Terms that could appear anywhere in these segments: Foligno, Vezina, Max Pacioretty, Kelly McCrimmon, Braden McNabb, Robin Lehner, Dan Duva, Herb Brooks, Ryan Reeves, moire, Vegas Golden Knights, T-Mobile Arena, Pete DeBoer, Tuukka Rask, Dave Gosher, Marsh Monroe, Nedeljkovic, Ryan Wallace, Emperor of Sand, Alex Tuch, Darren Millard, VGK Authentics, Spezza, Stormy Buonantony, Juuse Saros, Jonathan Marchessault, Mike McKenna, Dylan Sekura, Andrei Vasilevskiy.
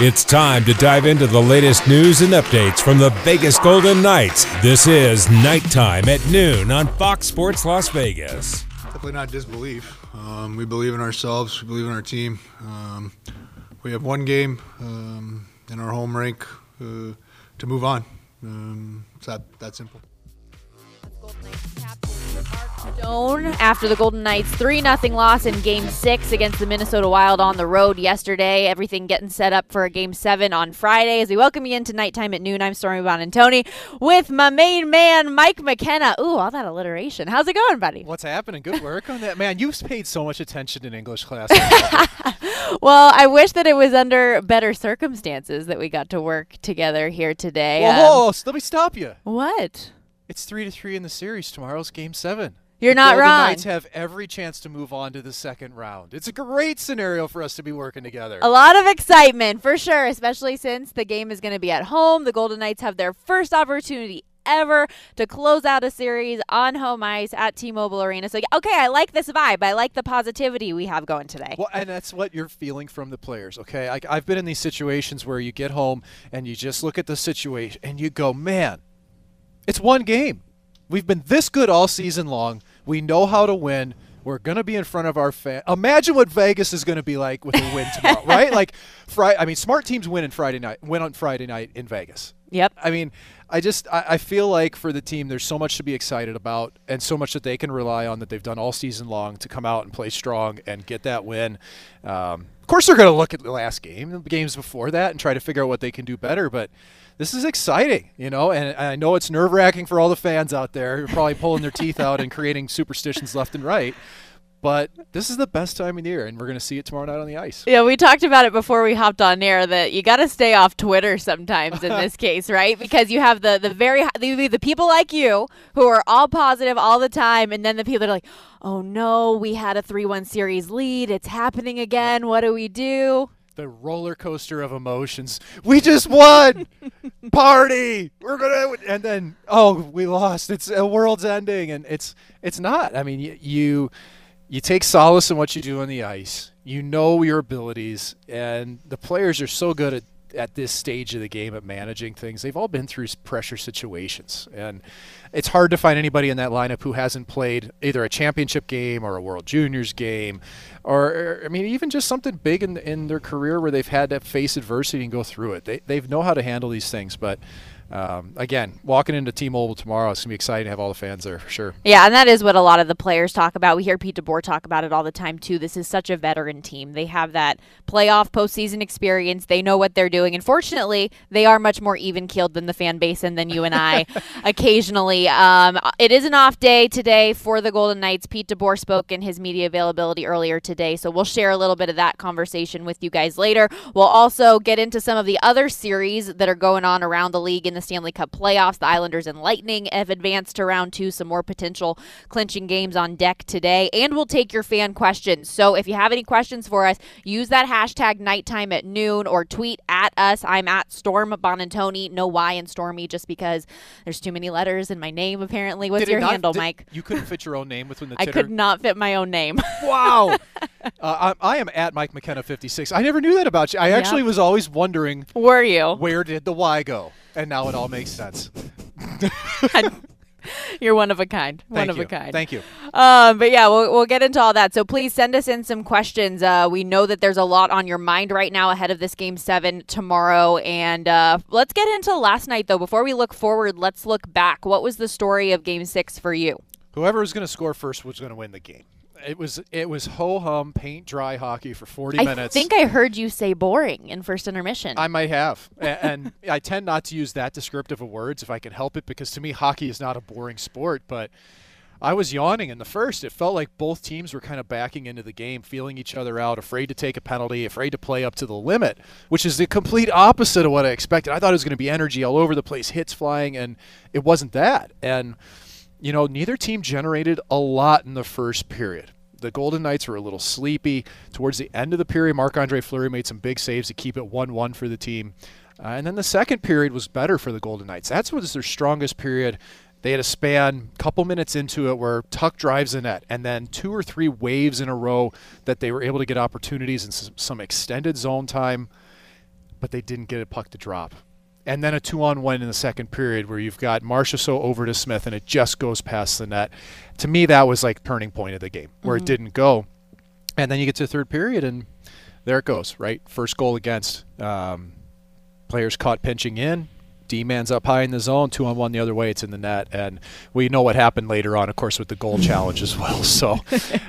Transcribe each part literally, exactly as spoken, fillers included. It's time to dive into the latest news and updates from the Vegas Golden Knights. This is Nighttime at Noon on Fox Sports Las Vegas. Definitely not disbelief. Um, we believe in ourselves. We believe in our team. Um, we have one game um, in our home rink uh, to move on. Um, it's that, that simple. Mark Stone after the Golden Knights three nothing loss in Game six against the Minnesota Wild on the road yesterday. Everything getting set up for Game seven on Friday. As we welcome you into Nighttime at Noon, I'm Stormy Buonantony with my main man, Mike McKenna. Ooh, all that alliteration. How's it going, buddy? What's happening? Good work on that. Man, you've paid so much attention in English class. Well, I wish that it was under better circumstances that we got to work together here today. Whoa, um, whoa let me stop you. What? It's three to three in the series. Tomorrow's game seven. You're not wrong. The Golden Knights have every chance to move on to the second round. It's a great scenario for us to be working together. A lot of excitement, for sure, especially since the game is going to be at home. The Golden Knights have their first opportunity ever to close out a series on home ice at T-Mobile Arena. So, okay, I like this vibe. I like the positivity we have going today. Well, and that's what you're feeling from the players, okay? I, I've been in these situations where you get home and you just look at the situation and you go, man, it's one game. We've been this good all season long. We know how to win. We're going to be in front of our fans. Imagine what Vegas is going to be like with a win tomorrow, right? Like, Friday, I mean, smart teams win on Friday night, win on Friday night in Vegas. Yep. I mean, I just I, I feel like for the team, there's so much to be excited about and so much that they can rely on that they've done all season long to come out and play strong and get that win. Um, of course, they're going to look at the last game, the games before that, and try to figure out what they can do better, but this is exciting, you know, and I know it's nerve-wracking for all the fans out there who are probably pulling their teeth out and creating superstitions left and right. But this is the best time of year, and we're going to see it tomorrow night on the ice. Yeah, we talked about it before we hopped on air that you got to stay off Twitter sometimes in this case, right? Because you have the the very the, the people like you who are all positive all the time, and then the people that are like, oh, no, we had a three one series lead. It's happening again. What do we do? The roller coaster of emotions. We just won. Party. We're gonna, and then oh, we lost. It's the world's ending, and it's it's not. I mean, you, you you take solace in what you do on the ice. You know your abilities, and the players are so good at at this stage of the game at managing things. They've all been through pressure situations, and it's hard to find anybody in that lineup who hasn't played either a championship game or a World Juniors game, or I mean, even just something big in in their career where they've had to face adversity and go through it. They they know how to handle these things, but. Um, again, walking into T-Mobile tomorrow, it's going to be exciting to have all the fans there for sure. Yeah, and that is what a lot of the players talk about. We hear Pete DeBoer talk about it all the time, too. This is such a veteran team. They have that playoff postseason experience. They know what they're doing. And fortunately, they are much more even-keeled than the fan base and than you and I occasionally. Um, it is an off day today for the Golden Knights. Pete DeBoer spoke in his media availability earlier today, so we'll share a little bit of that conversation with you guys later. We'll also get into some of the other series that are going on around the league in the Stanley Cup playoffs. The Islanders and Lightning have advanced to round two. Some more potential clinching games on deck today. And we'll take your fan questions. So if you have any questions for us, use that hashtag Nighttime at Noon or tweet at us. I'm at Storm Buonantony. No Y in Stormy just because there's too many letters in my name, apparently. What's did your not, handle, did, Mike? You couldn't fit your own name within the titter? I could not fit my own name. Wow. Uh, I, I am at Mike McKenna fifty-six. I never knew that about you. I actually yeah. was always wondering, were you? Where did the Y go? And now it all makes sense. You're one of a kind. One Thank of you. a kind. Thank you. Um, but yeah, we'll, we'll get into all that. So please send us in some questions. Uh, we know that there's a lot on your mind right now ahead of this game seven tomorrow. And uh, let's get into last night, though. Before we look forward, let's look back. What was the story of game six for you? Whoever was going to score first was going to win the game. It was it was ho-hum, paint-dry hockey for forty I minutes. I think I heard you say boring in first intermission. I might have. And I tend not to use that descriptive of words if I can help it because, to me, hockey is not a boring sport. But I was yawning in the first. It felt like both teams were kind of backing into the game, feeling each other out, afraid to take a penalty, afraid to play up to the limit, which is the complete opposite of what I expected. I thought it was going to be energy all over the place, hits flying, and it wasn't that. And you know, neither team generated a lot in the first period. The Golden Knights were a little sleepy. Towards the end of the period, Marc-Andre Fleury made some big saves to keep it one one for the team. Uh, and then the second period was better for the Golden Knights. That's what was their strongest period. They had a span, a couple minutes into it, where Tuch drives the net, and then two or three waves in a row that they were able to get opportunities and some extended zone time. but they didn't get a puck to drop. And then a two-on-one in the second period where you've got Marchessault over to Smith, and it just goes past the net. To me, that was like turning point of the game where mm-hmm. it didn't go. And then you get to the third period, and there it goes, right? First goal against. Um, players caught pinching in. D-man's up high in the zone. Two-on-one the other way. It's in the net. And we know what happened later on, of course, with the goal challenge as well. So,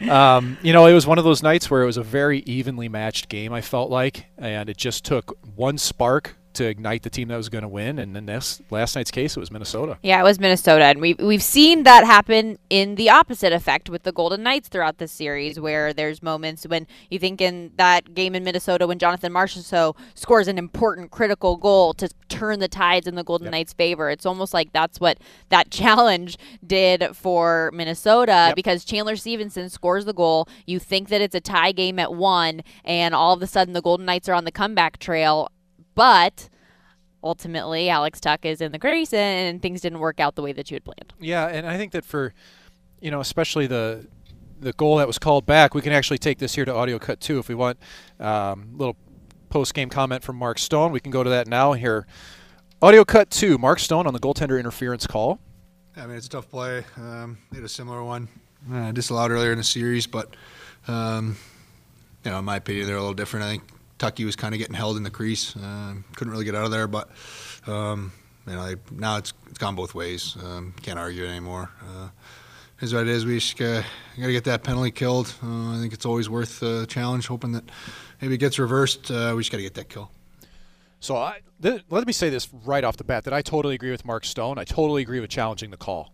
um, you know, it was one of those nights where it was a very evenly matched game, I felt like. And it just took one spark to ignite the team that was going to win, and in this last night's case, it was Minnesota. Yeah, it was Minnesota, and we've, we've seen that happen in the opposite effect with the Golden Knights throughout this series, where there's moments when you think in that game in Minnesota when Jonathan Marchessault scores an important, critical goal to turn the tides in the Golden yep. Knights' favor. It's almost like that's what that challenge did for Minnesota, yep. because Chandler Stephenson scores the goal. You think that it's a tie game at one, and all of a sudden the Golden Knights are on the comeback trail. But ultimately, Alex Tuch is in the crease, and things didn't work out the way that you had planned. Yeah, and I think that for, you know, especially the the goal that was called back, we can actually take this here to audio cut too if we want. Um, little post game comment from Mark Stone. We can go to that now here. Audio cut two. Mark Stone on the goaltender interference call. I mean, it's a tough play. Um, they had a similar one uh, disallowed earlier in the series, but um, you know, in my opinion, they're a little different. I think Tuchy was kind of getting held in the crease. Uh, couldn't really get out of there, but um, you know, they, now it's it's gone both ways. Um, can't argue it anymore. Uh, is what it is. We just gotta, gotta get that penalty killed. Uh, I think it's always worth the challenge. Hoping that maybe it gets reversed. Uh, we just gotta get that kill. So I, th- let me say this right off the bat, that I totally agree with Mark Stone. I totally agree with challenging the call.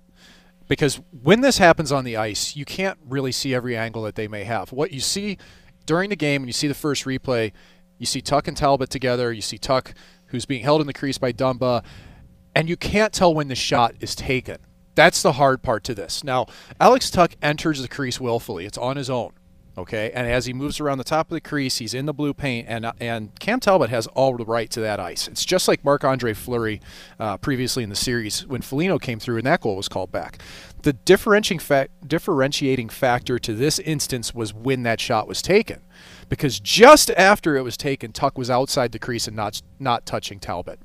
Because when this happens on the ice, you can't really see every angle that they may have. What you see during the game, when you see the first replay, you see Tuch and Talbot together. You see Tuch, who's being held in the crease by Dumba. And you can't tell when the shot is taken. That's the hard part to this. Now, Alex Tuch enters the crease willfully. It's on his own. Okay? And as he moves around the top of the crease, he's in the blue paint. And and Cam Talbot has all the right to that ice. It's just like Marc-Andre Fleury uh, previously in the series when Foligno came through and that goal was called back. The differentiating fa- differentiating factor to this instance was when that shot was taken. Because just after it was taken, Tuch was outside the crease and not not touching Talbot.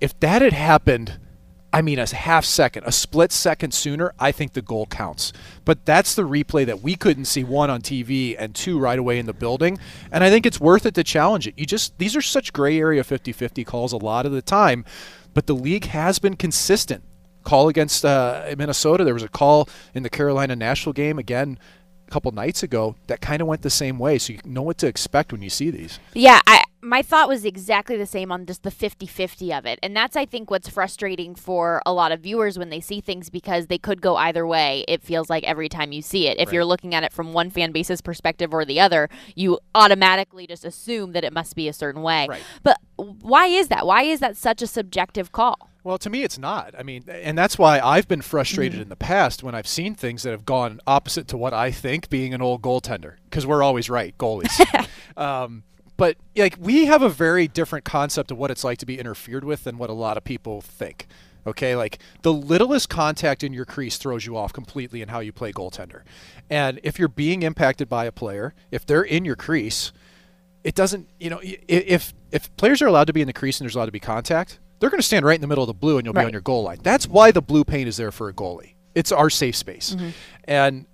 If that had happened, I mean, a half second, a split second sooner, I think the goal counts. But that's the replay that we couldn't see, one on T V and two right away in the building. And I think it's worth it to challenge it. You just these are such gray area fifty-fifty calls a lot of the time, but the league has been consistent. Call against uh, Minnesota, there was a call in the Carolina Nashville game again a couple nights ago that kind of went the same way, so you know what to expect when you see these. Yeah, I, my thought was exactly the same on just the fifty-fifty of it, and that's, I think, what's frustrating for a lot of viewers when they see things, because they could go either way, it feels like, every time you see it. If right. you're looking at it from one fan base's perspective or the other, you automatically just assume that it must be a certain way. Right. But why is that? Why is that such a subjective call? Well, to me, it's not. I mean, and that's why I've been frustrated mm-hmm. in the past when I've seen things that have gone opposite to what I think, being an old goaltender, because we're always right, goalies. um, but like we have a very different concept of what it's like to be interfered with than what a lot of people think. Okay, like the littlest contact in your crease throws you off completely in how you play goaltender. And if you're being impacted by a player, if they're in your crease, it doesn't, you know, if if players are allowed to be in the crease and there's allowed to be contact, they're going to stand right in the middle of the blue, and you'll right. be on your goal line. That's why the blue paint is there for a goalie. It's our safe space. Mm-hmm. And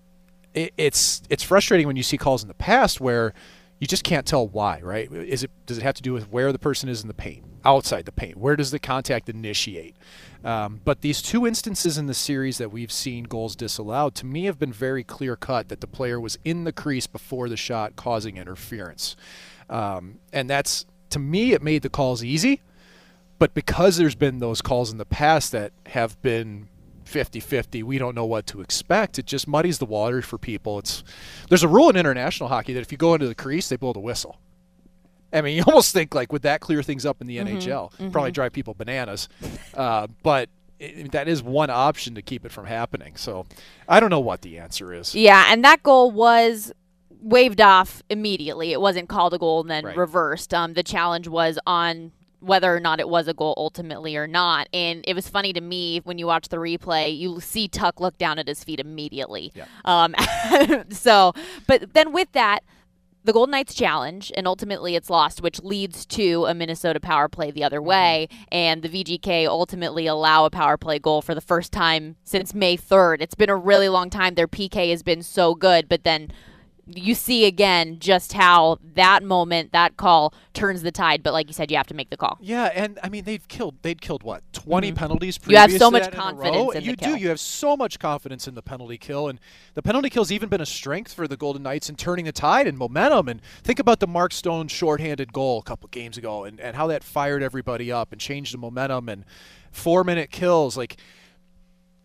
it, it's it's frustrating when you see calls in the past where you just can't tell why, right? Is it Does it have to do with where the person is in the paint, outside the paint? Where does the contact initiate? Um, but these two instances in the series that we've seen goals disallowed, to me, have been very clear-cut that the player was in the crease before the shot, causing interference. Um, and that's, to me, it made the calls easy. But because there's been those calls in the past that have been fifty-fifty, we don't know what to expect. It just muddies the water for people. It's There's a rule in international hockey that if you go into the crease, they blow the whistle. I mean, you almost think, like, would that clear things up in the mm-hmm, N H L? Mm-hmm. Probably drive people bananas. Uh, but it, that is one option to keep it from happening. So I don't know what the answer is. Yeah, and that goal was waved off immediately. It wasn't called a goal and then right. reversed. Um, the challenge was on whether or not it was a goal ultimately or not. And it was funny to me, when you watch the replay, you see Tuch look down at his feet immediately. Yeah. Um, so, but then with that, the Golden Knights challenge, and ultimately it's lost, which leads to a Minnesota power play the other way, and the V G K ultimately allow a power play goal for the first time since May third. It's been a really long time. Their P K has been so good, but then you see again just how that moment, that call, turns the tide. But like you said, you have to make the call. Yeah, and I mean, they've killed. They'd killed what twenty mm-hmm. penalties. Previous you have so to much confidence. In, in you the kill. do. You have so much confidence in the penalty kill, and the penalty kill's even been a strength for the Golden Knights in turning the tide and momentum. And think about the Mark Stone shorthanded goal a couple games ago, and and how that fired everybody up and changed the momentum. And four minute kills, like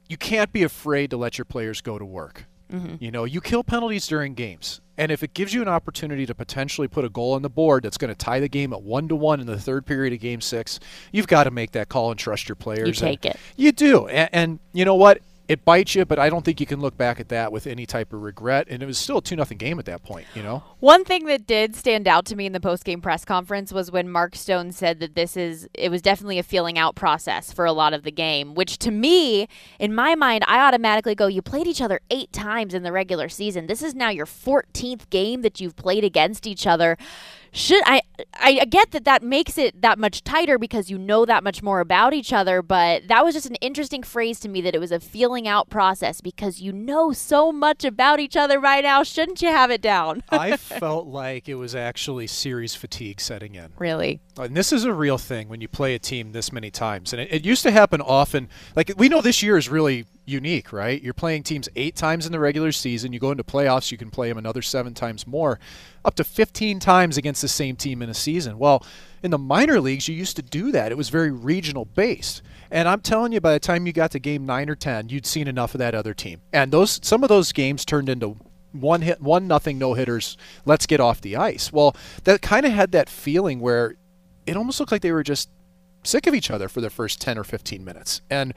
you can't be afraid to let your players go to work. Mm-hmm. You know, you kill penalties during games, and if it gives you an opportunity to potentially put a goal on the board that's going to tie the game at one to one in the third period of Game Six, you've got to make that call and trust your players. You take it. You do, and, and you know what? It bites you, but I don't think you can look back at that with any type of regret. And it was still a two nothing game at that point, you know? One thing that did stand out to me in the post-game press conference was when Mark Stone said that this is, it was definitely a feeling out process for a lot of the game, which to me, in my mind, I automatically go, you played each other eight times in the regular season. This is now your fourteenth game that you've played against each other. Should I, I get that that makes it that much tighter because you know that much more about each other, but that was just an interesting phrase to me, that it was a feeling out process because you know so much about each other by now. Shouldn't you have it down? I felt like it was actually series fatigue setting in. Really? And this is a real thing when you play a team this many times. And it, it used to happen often. Like, we know this year is really unique, right? You're playing teams eight times in the regular season. You go into playoffs, you can play them another seven times more, up to fifteen times against the same team in a season. Well, in the minor leagues, you used to do that. It was very regional based. And I'm telling you, by the time you got to game nine or ten, you'd seen enough of that other team. And those some of those games turned into one hit, one nothing no-hitters, let's get off the ice. Well, that kind of had that feeling where it almost looked like they were just sick of each other for the first ten or fifteen minutes. And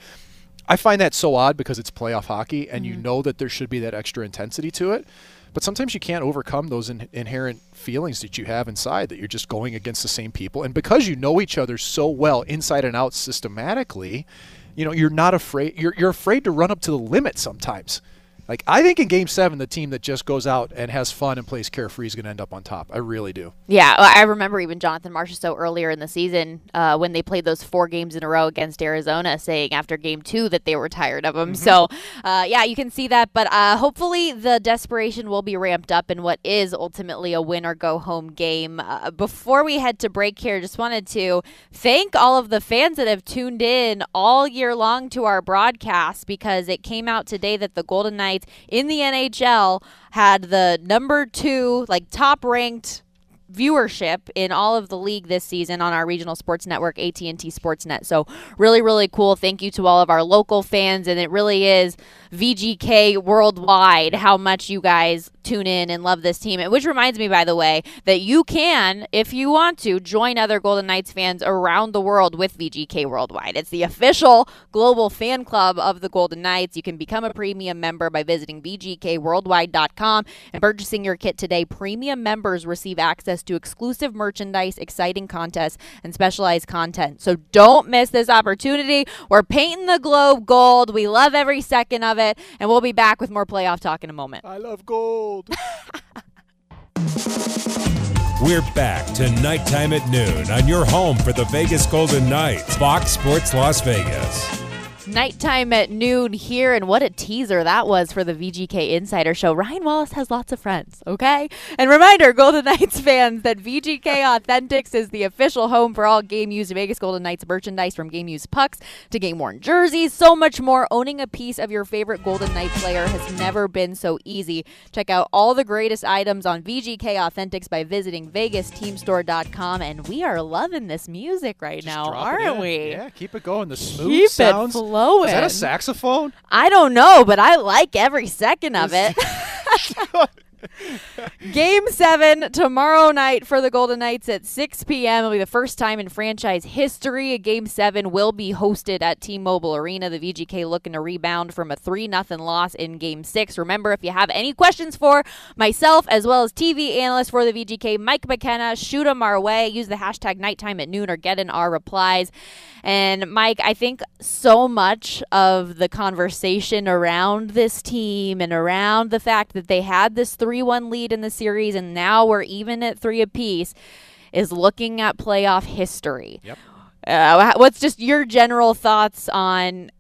I find that so odd because it's playoff hockey, and mm-hmm. you know that there should be that extra intensity to it. But sometimes you can't overcome those in- inherent feelings that you have inside, that you're just going against the same people. And because you know each other so well inside and out systematically, you know, you're not afraid. You're, you're afraid to run up to the limit sometimes. Like, I think in Game seven, the team that just goes out and has fun and plays carefree is going to end up on top. I really do. Yeah, I remember even Jonathan Marchessault earlier in the season uh, when they played those four games in a row against Arizona, saying after Game two that they were tired of them. Mm-hmm. So, uh, yeah, you can see that. But uh, hopefully the desperation will be ramped up in what is ultimately a win-or-go-home game. Uh, before we head to break here, just wanted to thank all of the fans that have tuned in all year long to our broadcast, because it came out today that the Golden Knights in the N H L had the number two, like top ranked viewership in all of the league this season on our regional sports network, A T and T Sportsnet. So really, really cool. Thank you to all of our local fans. And it really is V G K worldwide how much you guys tune in and love this team. Which reminds me, by the way, that you can, if you want to, join other Golden Knights fans around the world with V G K Worldwide. It's the official global fan club of the Golden Knights. You can become a premium member by visiting V G K worldwide dot com and purchasing your kit today. Premium members receive access to exclusive merchandise, exciting contests, and specialized content. So don't miss this opportunity. We're painting the globe gold. We love every second of it, and we'll be back with more playoff talk in a moment. I love gold. We're back to Nighttime at Noon on your home for the Vegas Golden Knights, Fox Sports Las Vegas. Nighttime at Noon here, and what a teaser that was for the V G K Insider Show. Ryan Wallace has lots of friends, okay? And reminder, Golden Knights fans, that V G K Authentics is the official home for all game-used Vegas Golden Knights merchandise, from game-used pucks to game-worn jerseys, so much more. Owning a piece of your favorite Golden Knights player has never been so easy. Check out all the greatest items on V G K Authentics by visiting Vegas Team Store dot com, and we are loving this music right Just now, aren't we? Yeah, keep it going. The smooth keep sounds. It Lowen. Is that a saxophone? I don't know, but I like every second of it. Game seven tomorrow night for the Golden Knights at six p.m. It'll be the first time in franchise history. Game seven will be hosted at T-Mobile Arena. The V G K looking to rebound from a three nothing loss in Game six. Remember, if you have any questions for myself as well as T V analyst for the V G K, Mike McKenna, shoot them our way. Use the hashtag Nighttime at Noon or get in our replies. And, Mike, I think so much of the conversation around this team and around the fact that they had this three three one lead in the series, and now we're even at three apiece, is looking at playoff history. Yep. Uh, what's just your general thoughts on,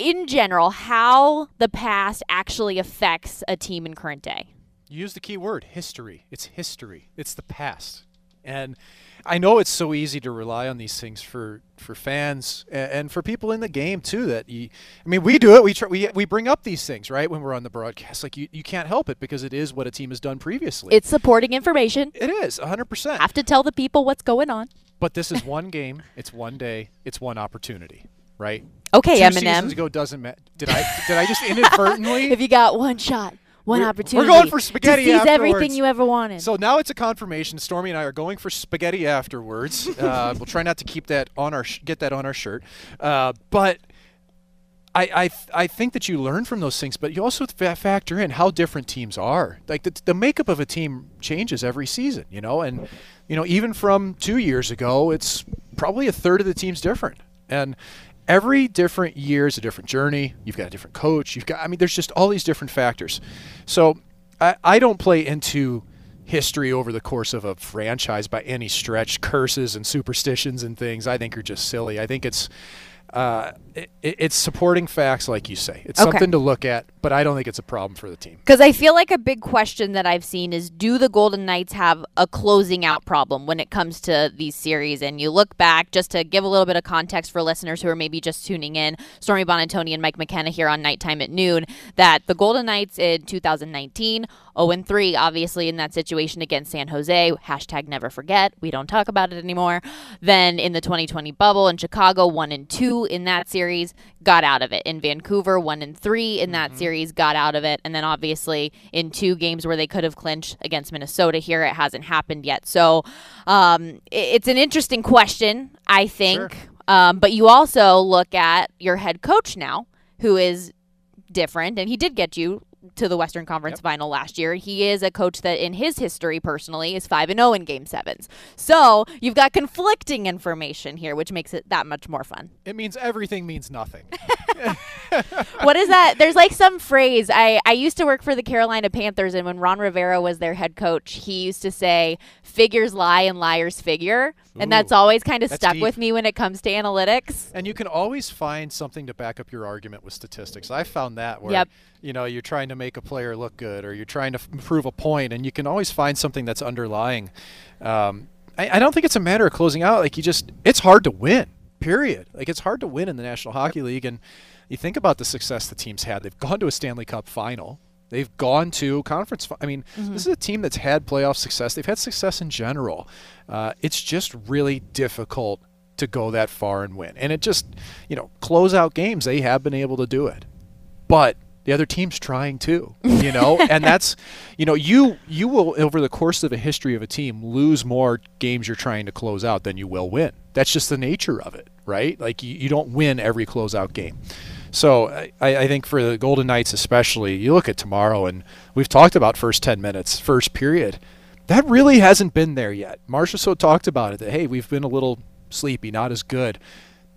in general, how the past actually affects a team in current day? You use the key word, history. It's history. It's the past. And I know it's so easy to rely on these things for, for fans and, and for people in the game, too. That you, I mean, we do it. We, try, we we bring up these things, right, when we're on the broadcast. Like, you, you can't help it because it is what a team has done previously. It's supporting information. It is, one hundred percent. Have to tell the people what's going on. But this is one game. It's one day. It's one opportunity, right? Okay, Two Eminem. Two seasons ago doesn't matter. Did I, did I just inadvertently? If you got one shot. One we're, opportunity. We're going for spaghetti afterwards. Everything you ever wanted. So now it's a confirmation. Stormy and I are going for spaghetti afterwards. uh, we'll try not to keep that on our sh- get that on our shirt. Uh, but I I, th- I think that you learn from those things, but you also fa- factor in how different teams are. Like the, the makeup of a team changes every season, you know, and you know even from two years ago, it's probably a third of the team's different. And every different year is a different journey. You've got a different coach. You've got, I mean, there's just all these different factors. So I, I don't play into history over the course of a franchise by any stretch. Curses and superstitions and things I think are just silly. I think it's uh, it, it's supporting facts, like you say. It's okay. Something to look at, but I don't think it's a problem for the team. Because I feel like a big question that I've seen is, do the Golden Knights have a closing out problem when it comes to these series? And you look back, just to give a little bit of context for listeners who are maybe just tuning in, Stormy Buonantony and Mike McKenna here on Nighttime at Noon, that the Golden Knights in two thousand nineteen, oh and three, obviously, in that situation against San Jose, hashtag never forget, we don't talk about it anymore. Then in the twenty twenty bubble in Chicago, one and two in that series, got out of it. In Vancouver, one and three in that mm-hmm. series, got out of it, and then obviously in two games where they could have clinched against Minnesota here, it hasn't happened yet. So um, it's an interesting question, I think. Sure. Um, but you also look at your head coach now, who is different, and he did get you to the Western Conference yep. Final last year. He is a coach that in his history personally is five and oh in game sevens. So you've got conflicting information here, which makes it that much more fun. It means everything means nothing. What is that? There's like some phrase. I, I used to work for the Carolina Panthers, and when Ron Rivera was their head coach, he used to say, figures lie and liars figure. Ooh, and that's always kind of stuck deep with me when it comes to analytics. And you can always find something to back up your argument with statistics. I found that where, yep. you know, you're trying to make a player look good or you're trying to f- prove a point, and you can always find something that's underlying. Um, I, I don't think it's a matter of closing out. Like you just, it's hard to win, period. Like it's hard to win in the National Hockey yep. League. And you think about the success the team's had. They've gone to a Stanley Cup final. They've gone to conference. Fi- I mean, mm-hmm. this is a team that's had playoff success. They've had success in general. Uh, it's just really difficult to go that far and win. And it just, you know, close out games, they have been able to do it. But the other team's trying too, you know, and that's, you know, you you will, over the course of a history of a team, lose more games you're trying to close out than you will win. That's just the nature of it, right? Like you, you don't win every closeout game. So I, I think for the Golden Knights especially, you look at tomorrow, and we've talked about first ten minutes, first period. That really hasn't been there yet. Marchessault talked about it, that, hey, we've been a little sleepy, not as good.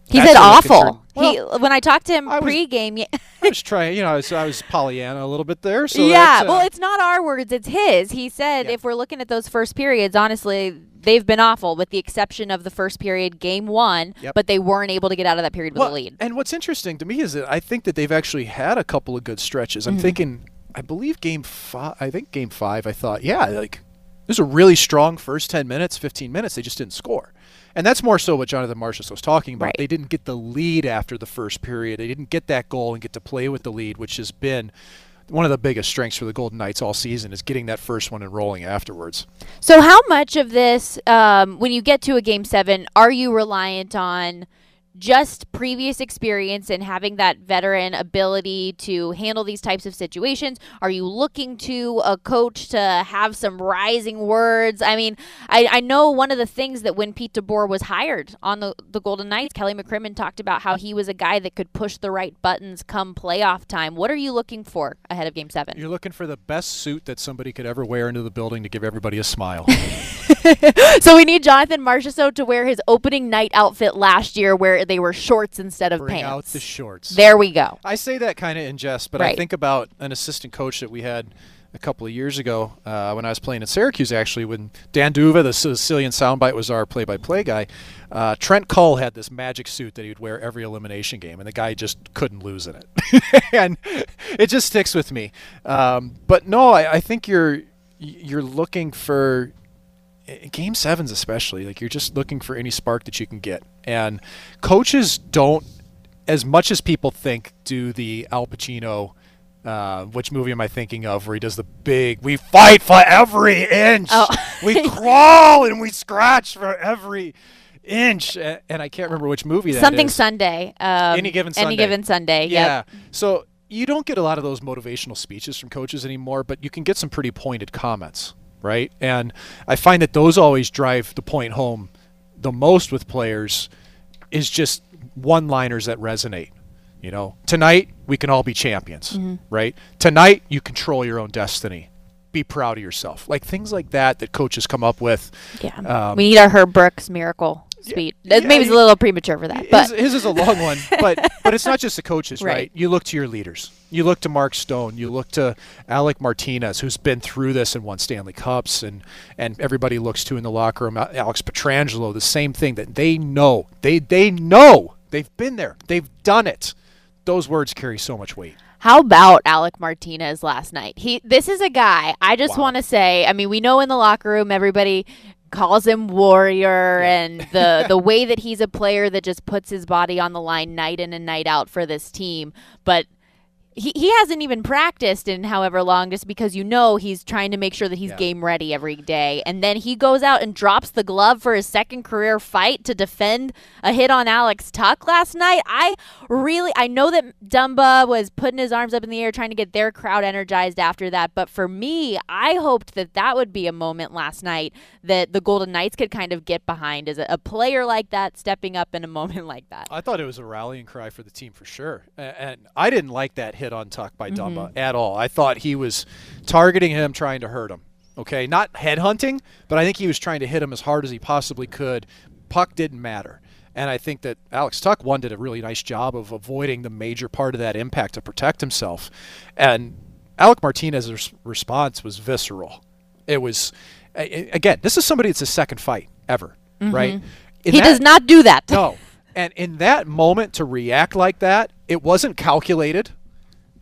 He That's said awful. Well, he when I talked to him I pregame. Was, I was trying, you know, I was, I was Pollyanna a little bit there. So yeah, uh, well, it's not our words, it's his. He said yeah. if we're looking at those first periods, honestly, they've been awful with the exception of the first period, game one, yep. but they weren't able to get out of that period with well, a lead. And what's interesting to me is that I think that they've actually had a couple of good stretches. I'm mm-hmm. thinking, I believe game five, I think game five, I thought, yeah, like, there's a really strong first ten minutes, fifteen minutes. They just didn't score. And that's more so what Jonathan Marchessault was talking about. Right. They didn't get the lead after the first period. They didn't get that goal and get to play with the lead, which has been one of the biggest strengths for the Golden Knights all season, is getting that first one and rolling afterwards. So how much of this, um, when you get to a Game seven, are you reliant on just previous experience and having that veteran ability to handle these types of situations? Are you looking to a coach to have some rising words? I mean, I, I know one of the things that when Pete DeBoer was hired on the, the Golden Knights, Kelly McCrimmon talked about how he was a guy that could push the right buttons come playoff time. What are you looking for ahead of Game seven? You're looking for the best suit that somebody could ever wear into the building to give everybody a smile. So we need Jonathan Marchessault to wear his opening night outfit last year where they were shorts instead of Bring pants. Out the shorts. There we go. I say that kind of in jest, but right. I think about an assistant coach that we had a couple of years ago uh, when I was playing in Syracuse, actually, when Dan Duva, the Sicilian soundbite, was our play-by-play guy. Uh, Trent Cull had this magic suit that he would wear every elimination game, and the guy just couldn't lose in it. And it just sticks with me. Um, but, no, I, I think you're you're looking for – Game sevens especially, like you're just looking for any spark that you can get. And coaches don't, as much as people think, do the Al Pacino, uh, which movie am I thinking of, where he does the big, we fight for every inch. Oh. We crawl and we scratch for every inch. And I can't remember which movie that Something is. Something Sunday. Um, any given Sunday. Any given Sunday, yeah. Yep. So you don't get a lot of those motivational speeches from coaches anymore, but you can get some pretty pointed comments. Right, and I find that those always drive the point home the most with players, is just one-liners that resonate. You know, tonight we can all be champions, mm-hmm. right? Tonight you control your own destiny. Be proud of yourself. Like things like that that coaches come up with. Yeah, um, we need our Herb Brooks miracle speech. Yeah, Maybe yeah, it's a little premature for that. His, but. his is a long one, but but it's not just the coaches, right. right? You look to your leaders. You look to Mark Stone. You look to Alec Martinez, who's been through this and won Stanley Cups, and, and everybody looks to in the locker room. Alex Pietrangelo, the same thing, that they know. They, they know. They've been there. They've done it. Those words carry so much weight. How about Alec Martinez last night? He This is a guy, I just wow. want to say, I mean, we know in the locker room everybody – calls him warrior yeah. and the the way that he's a player that just puts his body on the line night in and night out for this team. But he, he hasn't even practiced in however long, just because, you know, he's trying to make sure that he's yeah. game ready every day. And then he goes out and drops the glove for his second career fight to defend a hit on Alex Tuch last night. I really, I know that Dumba was putting his arms up in the air trying to get their crowd energized after that. But for me, I hoped that that would be a moment last night that the Golden Knights could kind of get behind, as a, a player like that stepping up in a moment like that. I thought it was a rallying cry for the team for sure. And, and I didn't like that hit on Tuch by Dumba mm-hmm. at all. I thought he was targeting him, trying to hurt him. Okay, not headhunting, but I think he was trying to hit him as hard as he possibly could. Puck didn't matter. And I think that Alex Tuch, one, did a really nice job of avoiding the major part of that impact to protect himself. And Alec Martinez's response was visceral. It was, again, this is somebody that's his second fight ever, mm-hmm. right? In he that, does not do that. No. And in that moment to react like that, it wasn't calculated.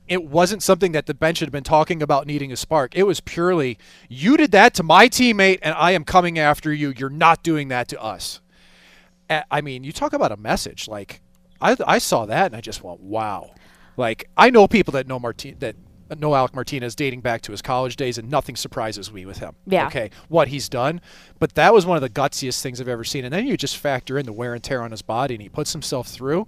It wasn't something that the bench had been talking about needing a spark. It was purely, you did that to my teammate, and I am coming after you. You're not doing that to us. I mean, you talk about a message. Like, I, I saw that, and I just went, wow. Like, I know people that know Martin, that know Alec Martinez dating back to his college days, and nothing surprises me with him. Yeah. Okay, what he's done. But that was one of the gutsiest things I've ever seen. And then you just factor in the wear and tear on his body, and he puts himself through.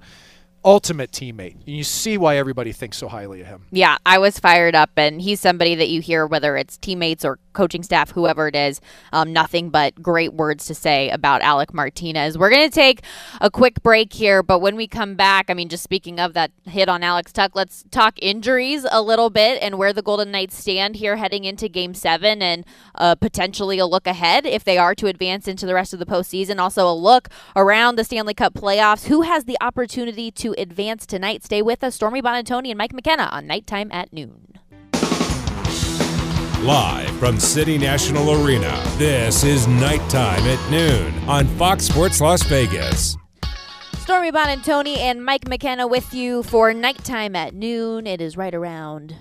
Ultimate teammate. You see why everybody thinks so highly of him. Yeah, I was fired up, and he's somebody that you hear, whether it's teammates or coaching staff, whoever it is, um, nothing but great words to say about Alec Martinez. We're going to take a quick break here, but when we come back, I mean, just speaking of that hit on Alex Tuch, let's talk injuries a little bit and where the Golden Knights stand here heading into Game seven, and uh, potentially a look ahead if they are to advance into the rest of the postseason. Also a look around the Stanley Cup playoffs. Who has the opportunity to advance tonight? Stay with us. Stormy Buonantony and Mike McKenna on Nighttime at Noon. Live from City National Arena, this is Nighttime at Noon on Fox Sports Las Vegas. Stormy Buonantony and Mike McKenna with you for Nighttime at Noon. It is right around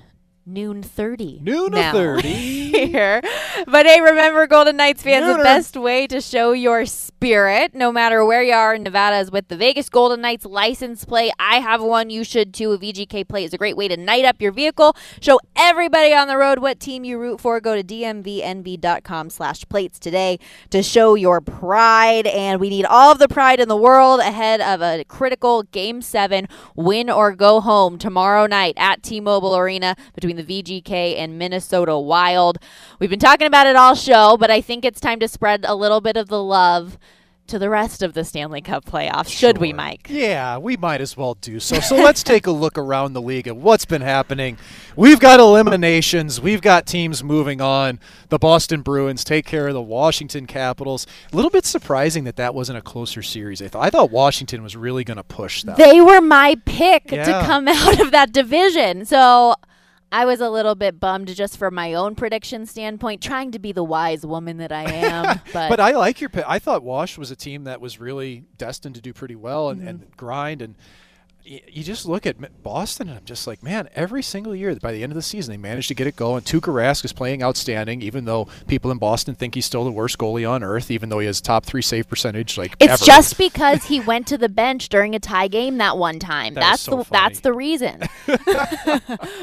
noon thirty noon thirty here. But hey, remember, Golden Knights fans, Nooner. The best way to show your spirit, no matter where you are in Nevada, is with the Vegas Golden Knights license plate. I have one. You should too. A V G K plate is a great way to night up your vehicle. Show everybody on the road what team you root for. Go to dmvnv.com slash plates today to show your pride. And we need all of the pride in the world ahead of a critical Game seven win or go home tomorrow night at T-Mobile Arena between the V G K and Minnesota Wild. We've been talking about it all show, but I think it's time to spread a little bit of the love to the rest of the Stanley Cup playoffs, should sure. we, Mike? Yeah, we might as well do so. So let's take a look around the league at what's been happening. We've got eliminations. We've got teams moving on. The Boston Bruins take care of the Washington Capitals. A little bit surprising that that wasn't a closer series. I thought, I thought Washington was really going to push that. They were my pick yeah. to come out of that division. So I was a little bit bummed just from my own prediction standpoint, trying to be the wise woman that I am. But, but I like your pick. I thought Wash was a team that was really destined to do pretty well and, mm-hmm. and grind. And y- you just look at Boston, and I'm just like, man, every single year by the end of the season, they managed to get it going. Tuukka Rask is playing outstanding, even though people in Boston think he's still the worst goalie on earth, even though he has top three save percentage like It's ever. Just because he went to the bench during a tie game that one time. That that's so the, that's the reason.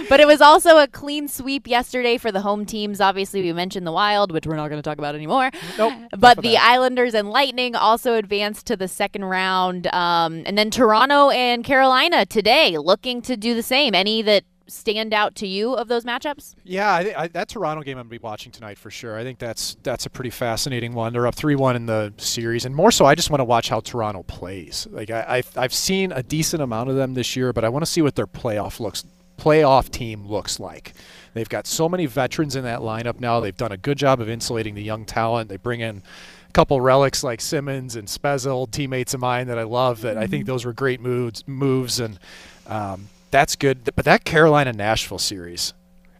But it was also a clean sweep yesterday for the home teams. Obviously, we mentioned the Wild, which we're not going to talk about anymore. Nope. But the that. Islanders and Lightning also advanced to the second round. Um, and then Toronto and Carolina today looking to do the same. Any that stand out to you of those matchups? Yeah, I, I, that Toronto game I'm going to be watching tonight for sure. I think that's that's a pretty fascinating one. They're up three one in the series, and more so I just want to watch how Toronto plays. Like I, I've, I've seen a decent amount of them this year, but I want to see what their playoff looks playoff team looks like. They've got so many veterans in that lineup now. They've done a good job of insulating the young talent. They bring in a couple relics like Simmons and Spezza, old teammates of mine that I love. That mm-hmm. I think those were great moves, moves and um, that's good. But that Carolina-Nashville series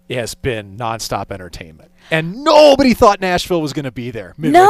has been nonstop entertainment. And nobody thought Nashville was going to be there. No,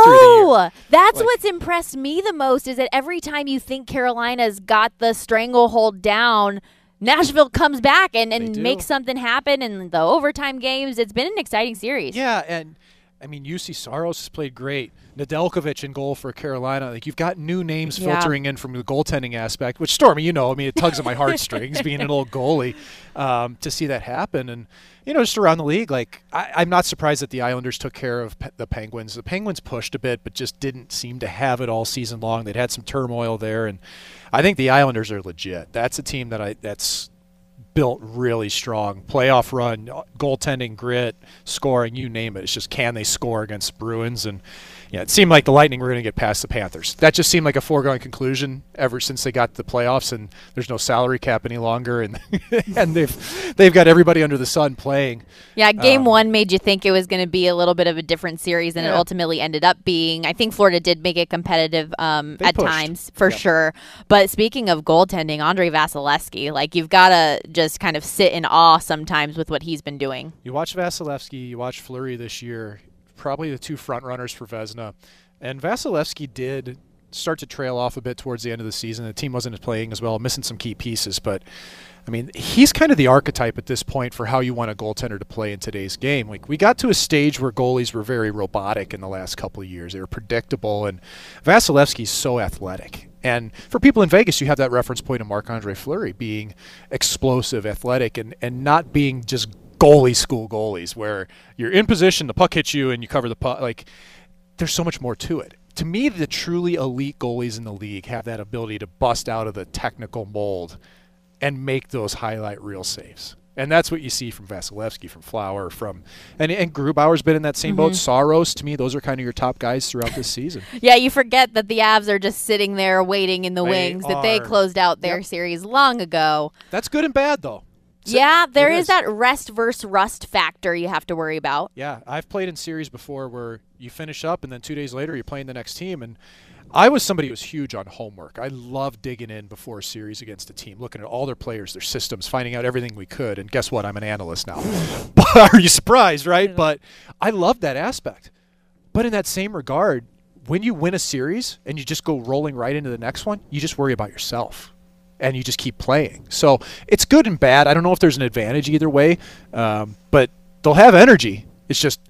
the that's like, what's impressed me the most is that every time you think Carolina's got the stranglehold down, Nashville comes back and, and makes something happen in the overtime games. It's been an exciting series. Yeah, and, I mean, Juuse Saros has played great. Nedeljkovic in goal for Carolina. Like, you've got new names yeah. filtering in from the goaltending aspect, which, Stormy, you know, I mean, it tugs at my heartstrings being an old goalie um, to see that happen. And, you know, just around the league, like, I, I'm not surprised that the Islanders took care of pe- the Penguins. The Penguins pushed a bit but just didn't seem to have it all season long. They'd had some turmoil there, and I think the Islanders are legit. That's a team that I that's built really strong. Playoff run, goaltending, grit, scoring, you name it. It's just can they score against Bruins? And yeah, it seemed like the Lightning were going to get past the Panthers. That just seemed like a foregone conclusion ever since they got the playoffs, and there's no salary cap any longer, and and they've they've got everybody under the sun playing. Yeah, game um, one made you think it was going to be a little bit of a different series than yeah. it ultimately ended up being. I think Florida did make it competitive um, at pushed. times for yeah. sure. But speaking of goaltending, Andrei Vasilevskiy, like you've got to just kind of sit in awe sometimes with what he's been doing. You watch Vasilevskiy, you watch Fleury this year. Probably the two front runners for Vezina. And Vasilevskiy did start to trail off a bit towards the end of the season. The team wasn't playing as well, missing some key pieces. But, I mean, he's kind of the archetype at this point for how you want a goaltender to play in today's game. Like, we got to a stage where goalies were very robotic in the last couple of years. They were predictable, and Vasilevsky's so athletic. And for people in Vegas, you have that reference point of Marc-Andre Fleury being explosive, athletic, and, and not being just goalie school goalies where you're in position, the puck hits you, and you cover the puck. Like, there's so much more to it. To me, the truly elite goalies in the league have that ability to bust out of the technical mold and make those highlight reel saves. And that's what you see from Vasilevskiy, from Flower, from and, and Grubauer's been in that same mm-hmm. boat. Saros, to me, those are kind of your top guys throughout this season. Yeah, you forget that the Avs are just sitting there waiting in the they wings, are. that they closed out their yep. series long ago. That's good and bad, though. So yeah, there is. is that rest versus rust factor you have to worry about. Yeah, I've played in series before where you finish up and then two days later you're playing the next team. And I was somebody who was huge on homework. I loved digging in before a series against a team, looking at all their players, their systems, finding out everything we could. And guess what? I'm an analyst now. Are you surprised, right? But I loved that aspect. But in that same regard, when you win a series and you just go rolling right into the next one, you just worry about yourself. And you just keep playing. So it's good and bad. I don't know if there's an advantage either way, um, but they'll have energy. It's just,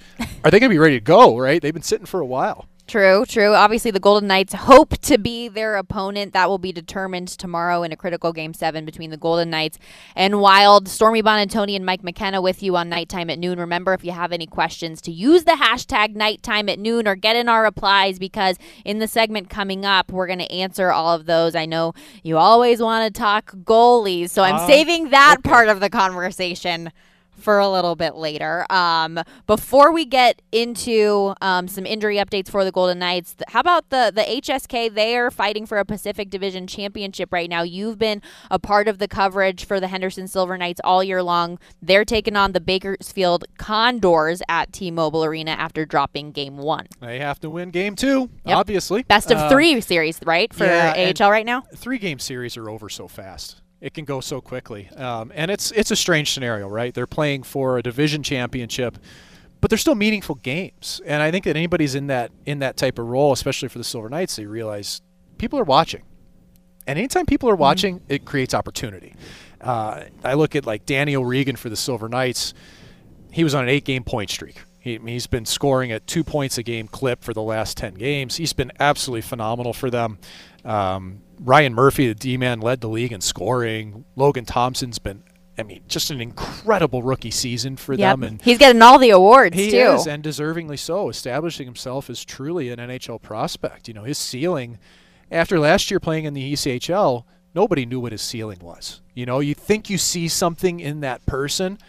are they going to be ready to go, right? They've been sitting for a while. True, true. Obviously, the Golden Knights hope to be their opponent. That will be determined tomorrow in a critical Game seven between the Golden Knights and Wild. Stormy Buonantony and Mike McKenna with you on Nighttime at Noon. Remember, if you have any questions, to use the hashtag Nighttime at Noon or get in our replies, because in the segment coming up, we're going to answer all of those. I know you always want to talk goalies, so I'm uh, saving that okay. part of the conversation for a little bit later. Um, before we get into um, some injury updates for the Golden Knights, th- how about the, the H S K? They are fighting for a Pacific Division championship right now. You've been a part of the coverage for the Henderson Silver Knights all year long. They're taking on the Bakersfield Condors at T-Mobile Arena after dropping game one. They have to win game two, yep. obviously. Best of uh, three series, right, for yeah, A H L right now? Three-game series are over so fast. it can go so quickly. Um, and it's it's a strange scenario, right? They're playing for a division championship, but they're still meaningful games. And I think that anybody's in that in that type of role, especially for the Silver Knights, they realize people are watching. And anytime people are watching, mm-hmm. it creates opportunity. Uh, I look at like Danny O'Regan for the Silver Knights. He was on an eight-game point streak. He, he's been scoring at two points a game clip for the last ten games. He's been absolutely phenomenal for them. Um, Ryan Murphy, the D-man, led the league in scoring. Logan Thompson's been, I mean, just an incredible rookie season for yep. them. And he's getting all the awards, he too. He is, and deservingly so, establishing himself as truly an N H L prospect. You know, his ceiling, after last year playing in the E C H L, nobody knew what his ceiling was. You know, you think you see something in that person,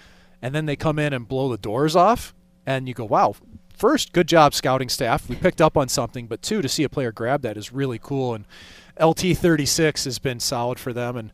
and then they come in and blow the doors off, and you go, wow, first, good job, scouting staff. We picked up on something, but two, to see a player grab that is really cool, and L T thirty-six has been solid for them, and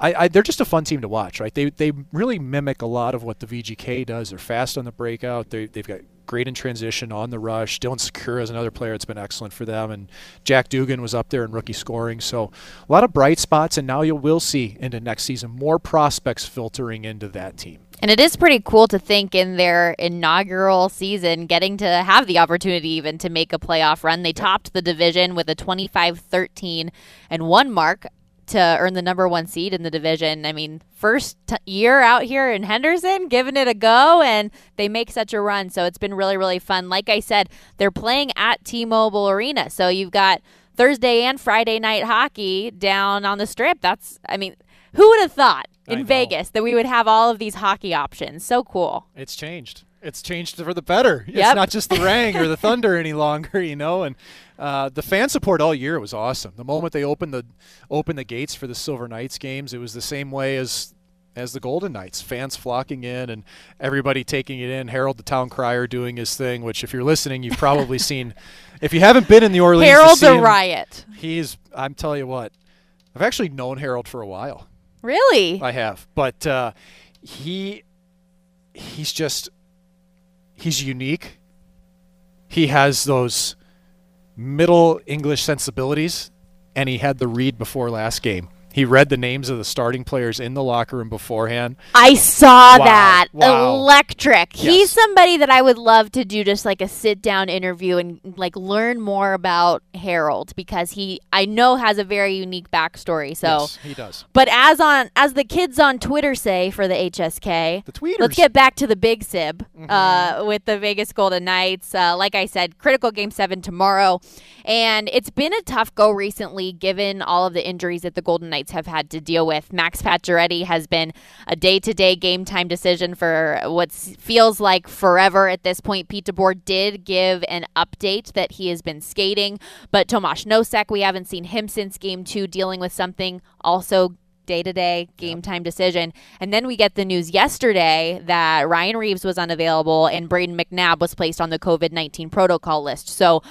I, I, they're just a fun team to watch, right? They they really mimic a lot of what the V G K does. They're fast on the breakout. They, they've got great in transition, on the rush. Dylan Sekura is another player that's been excellent for them, and Jack Dugan was up there in rookie scoring. So a lot of bright spots, and now you will see into next season more prospects filtering into that team. And it is pretty cool to think in their inaugural season getting to have the opportunity even to make a playoff run. They topped the division with a twenty-five thirteen and one mark to earn the number one seed in the division. I mean, first t- year out here in Henderson, giving it a go, and they make such a run. So it's been really, really fun. Like I said, they're playing at T-Mobile Arena. So you've got Thursday and Friday night hockey down on the Strip. That's, I mean, who would have thought in Vegas that we would have all of these hockey options? So cool. It's changed. It's changed for the better. Yep. It's not just the Rang or the Thunder any longer, you know. And uh, the fan support all year was awesome. The moment they opened the opened the gates for the Silver Knights games, it was the same way as as the Golden Knights. Fans flocking in and everybody taking it in. Harold the Town Crier doing his thing, which if you're listening, you've probably seen. If you haven't been in the Orleans, Harold the Riot. He's. I'm telling you what. I've actually known Harold for a while. Really? I have, but uh, he he's just. He's unique. He has those middle English sensibilities, and he had the read before last game. He read the names of the starting players in the locker room beforehand. I saw wow. that. Wow. Electric. Yes. He's somebody that I would love to do just like a sit-down interview and like learn more about Harold, because he, I know, has a very unique backstory. So yes, he does. But as on as the kids on Twitter say for the H S K, the tweeters. Let's get back to the Big Sib mm-hmm. uh, with the Vegas Golden Knights. Uh, like I said, critical game seven tomorrow. And it's been a tough go recently given all of the injuries that the Golden Knights have had to deal with. Max Pacioretty has been a day-to-day game time decision for what feels like forever at this point. Pete DeBoer did give an update that he has been skating, but Tomáš Nosek, we haven't seen him since game two, dealing with something also day-to-day game time decision. And then we get the news yesterday that Ryan Reeves was unavailable and Braden McNabb was placed on the covid nineteen protocol list. So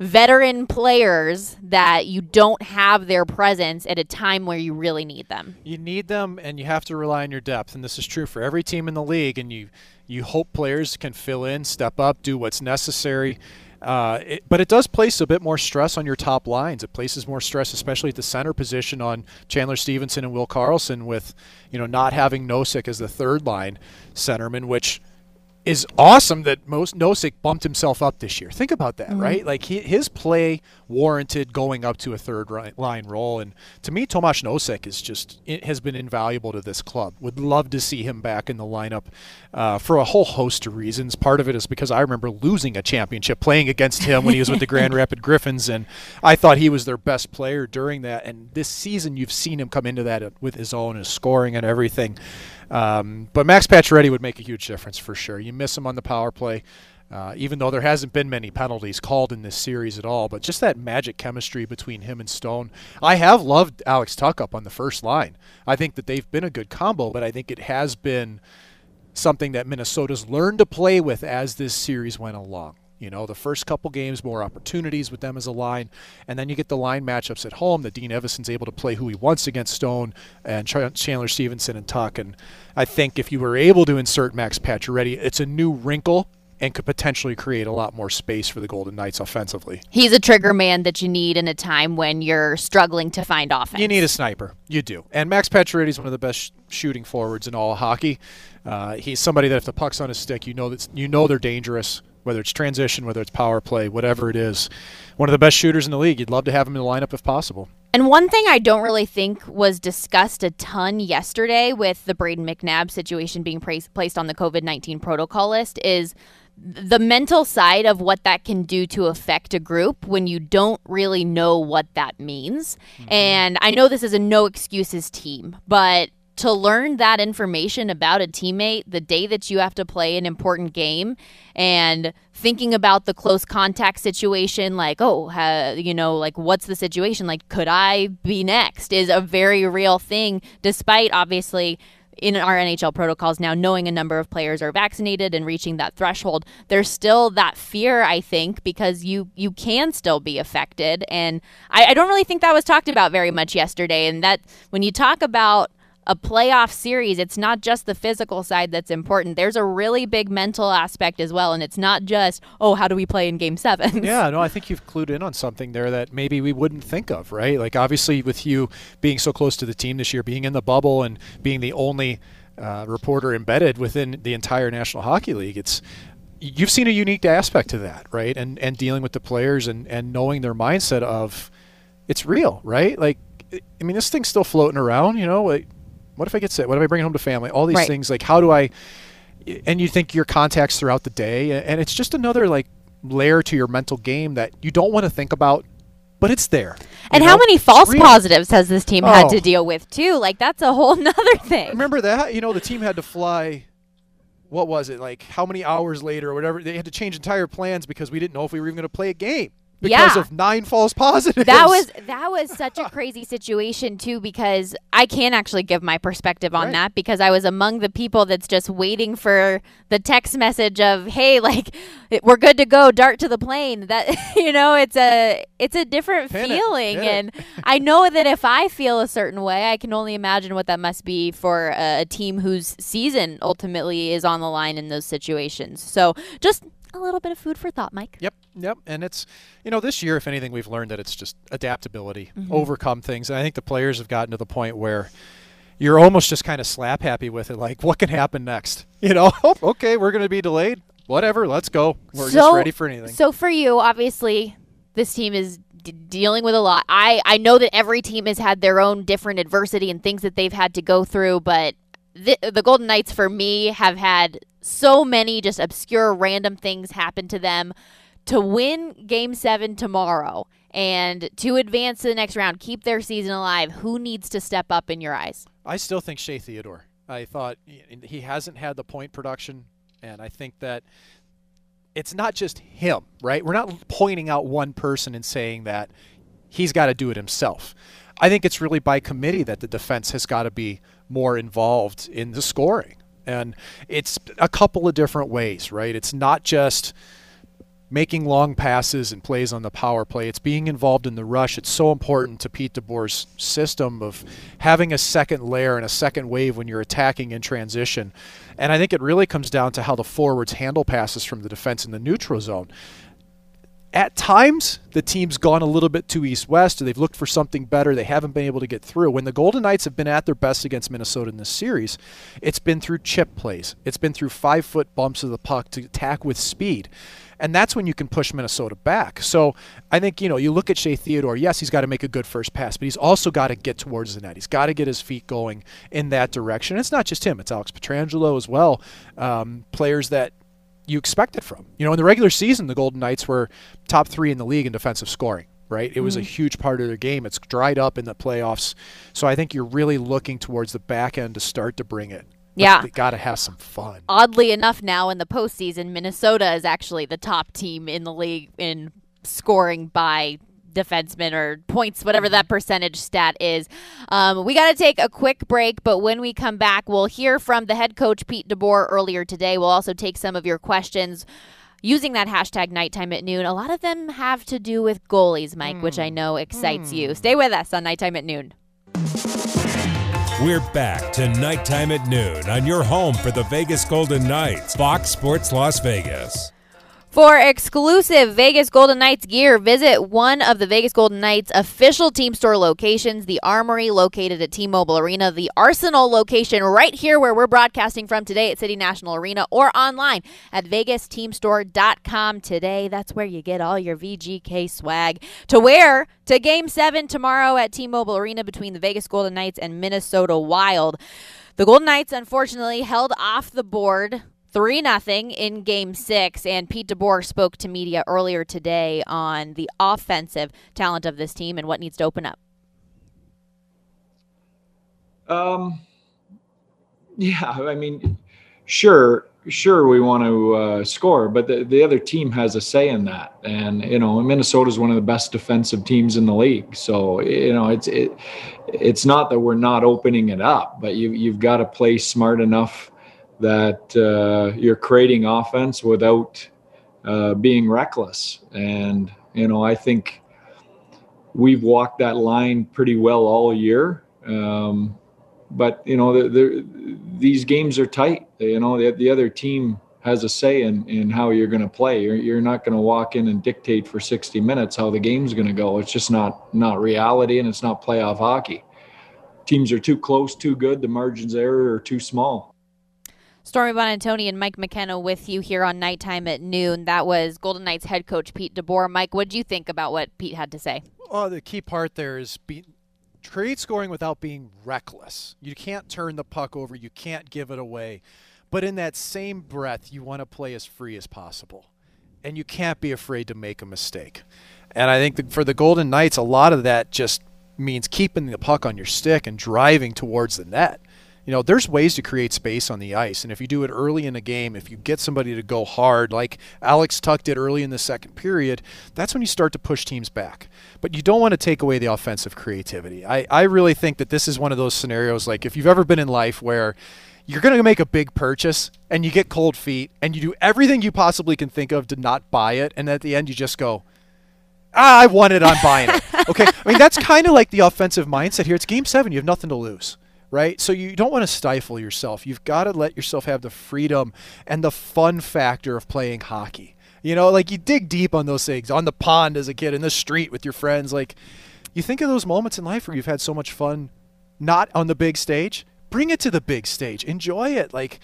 veteran players that you don't have their presence at a time where you really need them. You need them, and you have to rely on your depth, and this is true for every team in the league, and you you hope players can fill in, step up, do what's necessary. Uh, it, but it does place a bit more stress on your top lines. It places more stress, especially at the center position, on Chandler Stephenson and Will Carlson with, you know, not having Nosek as the third-line centerman, which is awesome that most Nosek bumped himself up this year. Think about that, mm-hmm. right? Like he, his play warranted going up to a third line role. And to me, Tomáš Nosek is just it has been invaluable to this club. Would love to see him back in the lineup uh, for a whole host of reasons. Part of it is because I remember losing a championship playing against him when he was with the Grand Rapids Griffins, and I thought he was their best player during that. And this season, you've seen him come into that with his own, his scoring and everything. Um, but Max Pacioretty would make a huge difference for sure. You miss him on the power play, uh, even though there hasn't been many penalties called in this series at all. But just that magic chemistry between him and Stone. I have loved Alex Tuch up on the first line. I think that they've been a good combo, but I think it has been something that Minnesota's learned to play with as this series went along. You know, the first couple games, more opportunities with them as a line. And then you get the line matchups at home that Dean Evison's able to play who he wants against Stone and Ch- Chandler Stephenson and Tuch. And I think if you were able to insert Max Pacioretty, it's a new wrinkle and could potentially create a lot more space for the Golden Knights offensively. He's a trigger man that you need in a time when you're struggling to find offense. You need a sniper. You do. And Max Pacioretty is one of the best sh- shooting forwards in all of hockey. Uh, he's somebody that if the puck's on his stick, you know that's, you know they're dangerous, whether it's transition, whether it's power play, whatever it is. One of the best shooters in the league. You'd love to have him in the lineup if possible. And one thing I don't really think was discussed a ton yesterday with the Braden McNabb situation being pra- placed on the covid nineteen protocol list is the mental side of what that can do to affect a group when you don't really know what that means. Mm-hmm. And I know this is a no excuses team, but to learn that information about a teammate the day that you have to play an important game and thinking about the close contact situation, like, oh, ha, you know, like, what's the situation? Like, could I be next is a very real thing, despite obviously in our N H L protocols now knowing a number of players are vaccinated and reaching that threshold. There's still that fear, I think, because you, you can still be affected. And I, I don't really think that was talked about very much yesterday. And that when you talk about a playoff series, it's not just the physical side that's important. There's a really big mental aspect as well, and it's not just, oh, how do we play in game seven? Yeah, no, I think you've clued in on something there that maybe we wouldn't think of, right? Like, obviously, with you being so close to the team this year, being in the bubble and being the only uh, reporter embedded within the entire National Hockey League, it's you've seen a unique aspect to that, right? And and dealing with the players and, and knowing their mindset of it's real, right? Like, I mean, this thing's still floating around, you know, like, what if I get sick? What if I bring it home to family? All these right. things, like how do I – and you think your contacts throughout the day, and it's just another like layer to your mental game that you don't want to think about, but it's there. And you how know? many false positives has this team oh. had to deal with too? Like that's a whole nother thing. Remember that? You know, the team had to fly – what was it? Like how many hours later or whatever? They had to change entire plans because we didn't know if we were even going to play a game. Because yeah. of nine false positives. That was that was such a crazy situation, too, because I can't actually give my perspective on right. that because I was among the people that's just waiting for the text message of, hey, like, we're good to go, dart to the plane. That, you know, it's a it's a different Pin feeling. It. It. And I know that if I feel a certain way, I can only imagine what that must be for a, a team whose season ultimately is on the line in those situations. So just a little bit of food for thought, Mike. Yep, yep. And it's, you know, this year, if anything, we've learned that it's just adaptability, mm-hmm. overcome things. And I think the players have gotten to the point where you're almost just kind of slap happy with it. Like, what can happen next? You know, okay, we're going to be delayed. Whatever, let's go. We're so, just ready for anything. So for you, obviously, this team is d- dealing with a lot. I, I know that every team has had their own different adversity and things that they've had to go through, but th- the Golden Knights, for me, have had so many just obscure random things happen to them to win game seven tomorrow and to advance to the next round, keep their season alive. Who needs to step up in your eyes? I still think Shea Theodore. I thought he hasn't had the point production, and I think that it's not just him, right? We're not pointing out one person and saying that he's got to do it himself. I think it's really by committee that the defense has got to be more involved in the scoring. And it's a couple of different ways, right? It's not just making long passes and plays on the power play. It's being involved in the rush. It's so important to Pete DeBoer's system of having a second layer and a second wave when you're attacking in transition. And I think it really comes down to how the forwards handle passes from the defense in the neutral zone. At times, the team's gone a little bit too east-west. They've looked for something better. They haven't been able to get through. When the Golden Knights have been at their best against Minnesota in this series, it's been through chip plays. It's been through five-foot bumps of the puck to attack with speed. And that's when you can push Minnesota back. So I think, you know, you look at Shea Theodore, yes, he's got to make a good first pass, but he's also got to get towards the net. He's got to get his feet going in that direction. And it's not just him. It's Alex Pietrangelo as well, um, players that you expect it from. You know, in the regular season, the Golden Knights were top three in the league in defensive scoring, right? It mm-hmm. was a huge part of their game. It's dried up in the playoffs. So I think you're really looking towards the back end to start to bring it. Yeah. They got to have some fun. Oddly enough, now in the postseason, Minnesota is actually the top team in the league in scoring by defenseman or points, whatever that percentage stat is. Um, we got to take a quick break, but when we come back, we'll hear from the head coach, Pete DeBoer, earlier today. We'll also take some of your questions using that hashtag Nighttime at Noon. A lot of them have to do with goalies, Mike, mm. which I know excites mm. you. Stay with us on Nighttime at Noon. We're back to Nighttime at Noon on your home for the Vegas Golden Knights, Fox Sports Las Vegas. For exclusive Vegas Golden Knights gear, visit one of the Vegas Golden Knights official team store locations, the Armory located at T-Mobile Arena, the Arsenal location right here where we're broadcasting from today at City National Arena, or online at Vegas Team Store dot com today. That's where you get all your V G K swag to wear to Game seven tomorrow at T-Mobile Arena between the Vegas Golden Knights and Minnesota Wild. The Golden Knights, unfortunately, held off the board three nothing in Game six, and Pete DeBoer spoke to media earlier today on the offensive talent of this team and what needs to open up. Um, yeah, I mean, sure, sure we want to uh, score, but the, the other team has a say in that. And, you know, Minnesota's one of the best defensive teams in the league. So, you know, it's it, it's not that we're not opening it up, but you, you've got to play smart enough that uh, you're creating offense without uh, being reckless. And, you know, I think we've walked that line pretty well all year. Um, but, you know, the, the, these games are tight. You know, the, the other team has a say in, in how you're going to play. You're, you're not going to walk in and dictate for sixty minutes how the game's going to go. It's just not not reality, and it's not playoff hockey. Teams are too close, too good. The margins of error are too small. Stormy Buonantony and Mike McKenna with you here on Nighttime at Noon. That was Golden Knights head coach Pete DeBoer. Mike, what do you think about what Pete had to say? Oh, the key part there is be, create scoring without being reckless. You can't turn the puck over. You can't give it away. But in that same breath, you want to play as free as possible. And you can't be afraid to make a mistake. And I think that for the Golden Knights, a lot of that just means keeping the puck on your stick and driving towards the net. You know, there's ways to create space on the ice, and if you do it early in a game, if you get somebody to go hard, like Alex Tuch did early in the second period, that's when you start to push teams back. But you don't want to take away the offensive creativity. I, I really think that this is one of those scenarios, like if you've ever been in life where you're going to make a big purchase and you get cold feet and you do everything you possibly can think of to not buy it, and at the end you just go, ah, I want it, I'm buying it. Okay, I mean, that's kind of like the offensive mindset here. It's Game seven, you have nothing to lose. Right? So you don't want to stifle yourself. You've got to let yourself have the freedom and the fun factor of playing hockey. You know, like you dig deep on those things, on the pond as a kid, in the street with your friends. Like you think of those moments in life where you've had so much fun, not on the big stage. Bring it to the big stage. Enjoy it. Like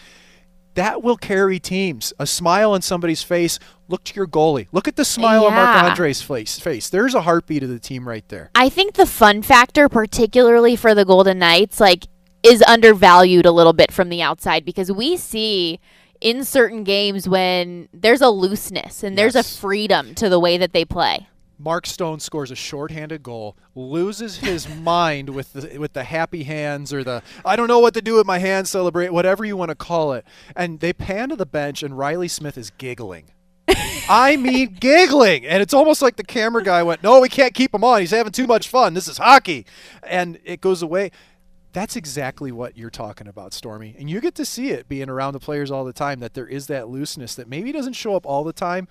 that will carry teams. A smile on somebody's face. Look to your goalie. Look at the smile yeah. on Marc-Andre's face. There's a heartbeat of the team right there. I think the fun factor, particularly for the Golden Knights, like, is undervalued a little bit from the outside, because we see in certain games when there's a looseness and yes. there's a freedom to the way that they play. Mark Stone scores a shorthanded goal, loses his mind with the, with the happy hands or the I don't know what to do with my hands celebrate, whatever you want to call it. And they pan to the bench and Riley Smith is giggling. I mean giggling. And it's almost like the camera guy went, no, we can't keep him on. He's having too much fun. This is hockey. And it goes away. That's exactly what you're talking about, Stormy. And you get to see it being around the players all the time, that there is that looseness that maybe doesn't show up all the time,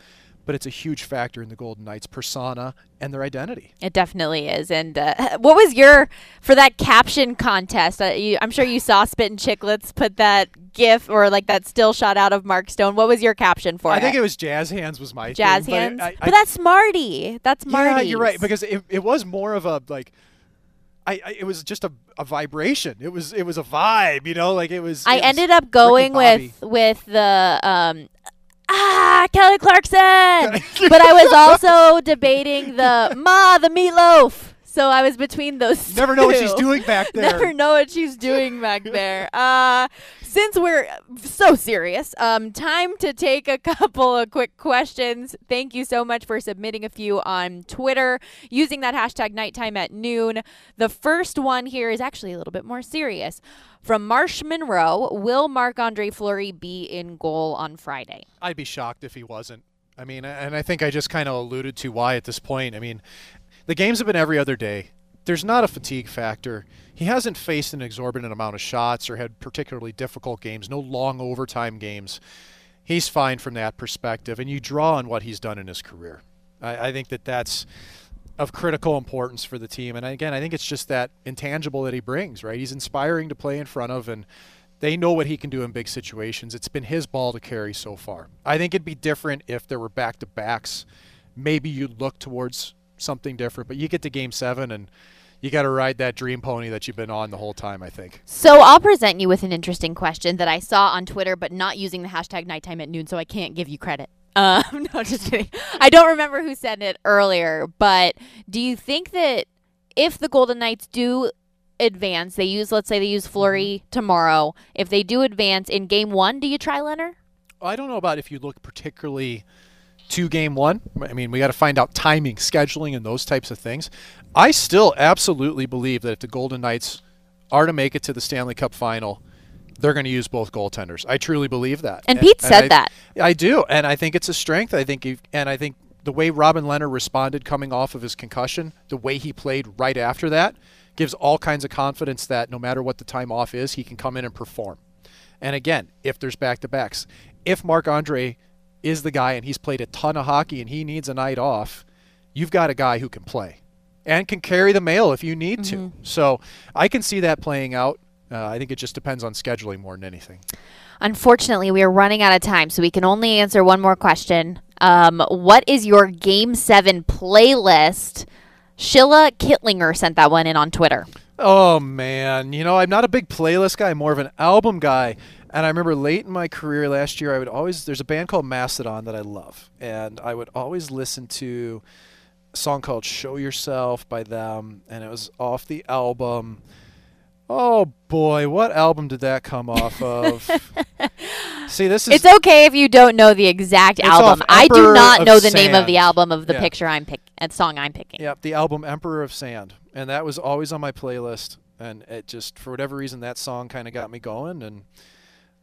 but it's a huge factor in the Golden Knights' persona and their identity. It definitely is. And uh, what was your, for that caption contest, uh, you, I'm sure you saw Spittin' Chicklets put that gif or like that still shot out of Mark Stone. What was your caption for I it? I think it was Jazz Hands was my Jazz thing, Hands? But, I, I, but that's Marty. That's Marty. Yeah, you're right, because it, it was more of a like – I, I, it was just a, a vibration. It was it was a vibe, you know, like it was. I it ended was up going with with the um, ah Kelly Clarkson, but I was also debating the ma the meatloaf. So I was between those two. Never know what she's doing back there. Never know what she's doing back there. Uh, since we're so serious, um, time to take a couple of quick questions. Thank you so much for submitting a few on Twitter using that hashtag Nighttime at Noon. The first one here is actually a little bit more serious. From Marsh Monroe, will Marc-Andre Fleury be in goal on Friday? I'd be shocked if he wasn't. I mean, and I think I just kind of alluded to why at this point. I mean, the games have been every other day. There's not a fatigue factor. He hasn't faced an exorbitant amount of shots or had particularly difficult games, no long overtime games. He's fine from that perspective, and you draw on what he's done in his career. I, I think that that's of critical importance for the team. And again, I think it's just that intangible that he brings, right? He's inspiring to play in front of, and they know what he can do in big situations. It's been his ball to carry so far. I think it'd be different if there were back-to-backs. Maybe you'd look towards something different, but you get to game seven and you got to ride that dream pony that you've been on the whole time, I think. So I'll present you with an interesting question that I saw on Twitter, but not using the hashtag nighttime at noon, so I can't give you credit. Um, no, just kidding. I don't remember who said it earlier, but do you think that if the Golden Knights do advance, they use, let's say they use Fleury tomorrow, if they do advance in game one, do you try Leonard? Well, I don't know about if you look particularly to game one. I mean, we got to find out timing, scheduling, and those types of things. I still absolutely believe that if the Golden Knights are to make it to the Stanley Cup final, they're going to use both goaltenders. I truly believe that. And, and Pete and said I, that. I do, and I think it's a strength. I think, and I think the way Robin Lehner responded coming off of his concussion, the way he played right after that, gives all kinds of confidence that no matter what the time off is, he can come in and perform. And again, if there's back-to-backs, if Marc-Andre is the guy and he's played a ton of hockey and he needs a night off, you've got a guy who can play and can carry the mail if you need mm-hmm. to. So I can see that playing out. Uh, I think it just depends on scheduling more than anything. Unfortunately, we are running out of time, so we can only answer one more question. Um, what is your Game seven playlist? Sheila Kittlinger sent that one in on Twitter. Oh, man. You know, I'm not a big playlist guy. I'm more of an album guy. And I remember late in my career last year, I would always – there's a band called Mastodon that I love, and I would always listen to a song called Show Yourself by them, and it was off the album – oh, boy, what album did that come off of? See, this is... It's okay if you don't know the exact album. I do not know the name of the album of the picture I'm pick- and song I'm picking. Yep, the album Emperor of Sand. And that was always on my playlist. And it just, for whatever reason, that song kind of got me going. And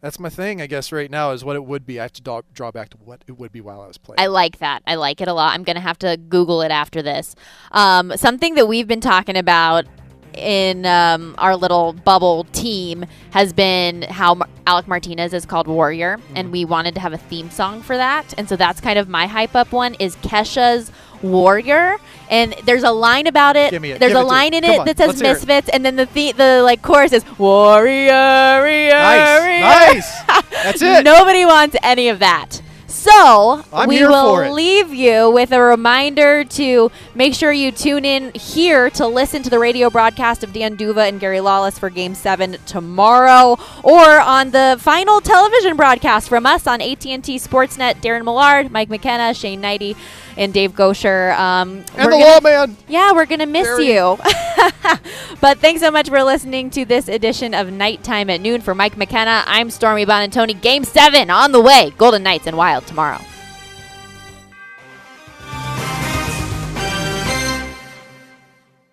that's my thing, I guess, right now is what it would be. I have to do- draw back to what it would be while I was playing. I like that. I like it a lot. I'm going to have to Google it after this. Um, something that we've been talking about in um, our little bubble team has been how Mar- Alec Martinez is called Warrior, mm-hmm. and we wanted to have a theme song for that. And so that's kind of my hype up one is Kesha's Warrior. And there's a line about it. Give me it. There's Give a it line in it, it that says Let's Misfits. And then the the, the like chorus is Warrior. Nice. nice. That's it. Nobody wants any of that. So I'm we will leave you with a reminder to make sure you tune in here to listen to the radio broadcast of Dan Duva and Gary Lawless for Game seven tomorrow, or on the final television broadcast from us on A T and T Sportsnet, Darren Millard, Mike McKenna, Shane Knighty, and Dave Gosher. Um, and the lawman. Yeah, we're going to miss Barry. you. But thanks so much for listening to this edition of Nighttime at Noon. For Mike McKenna, I'm Stormy Buonantony. Game seven on the way. Golden Knights and Wild tomorrow.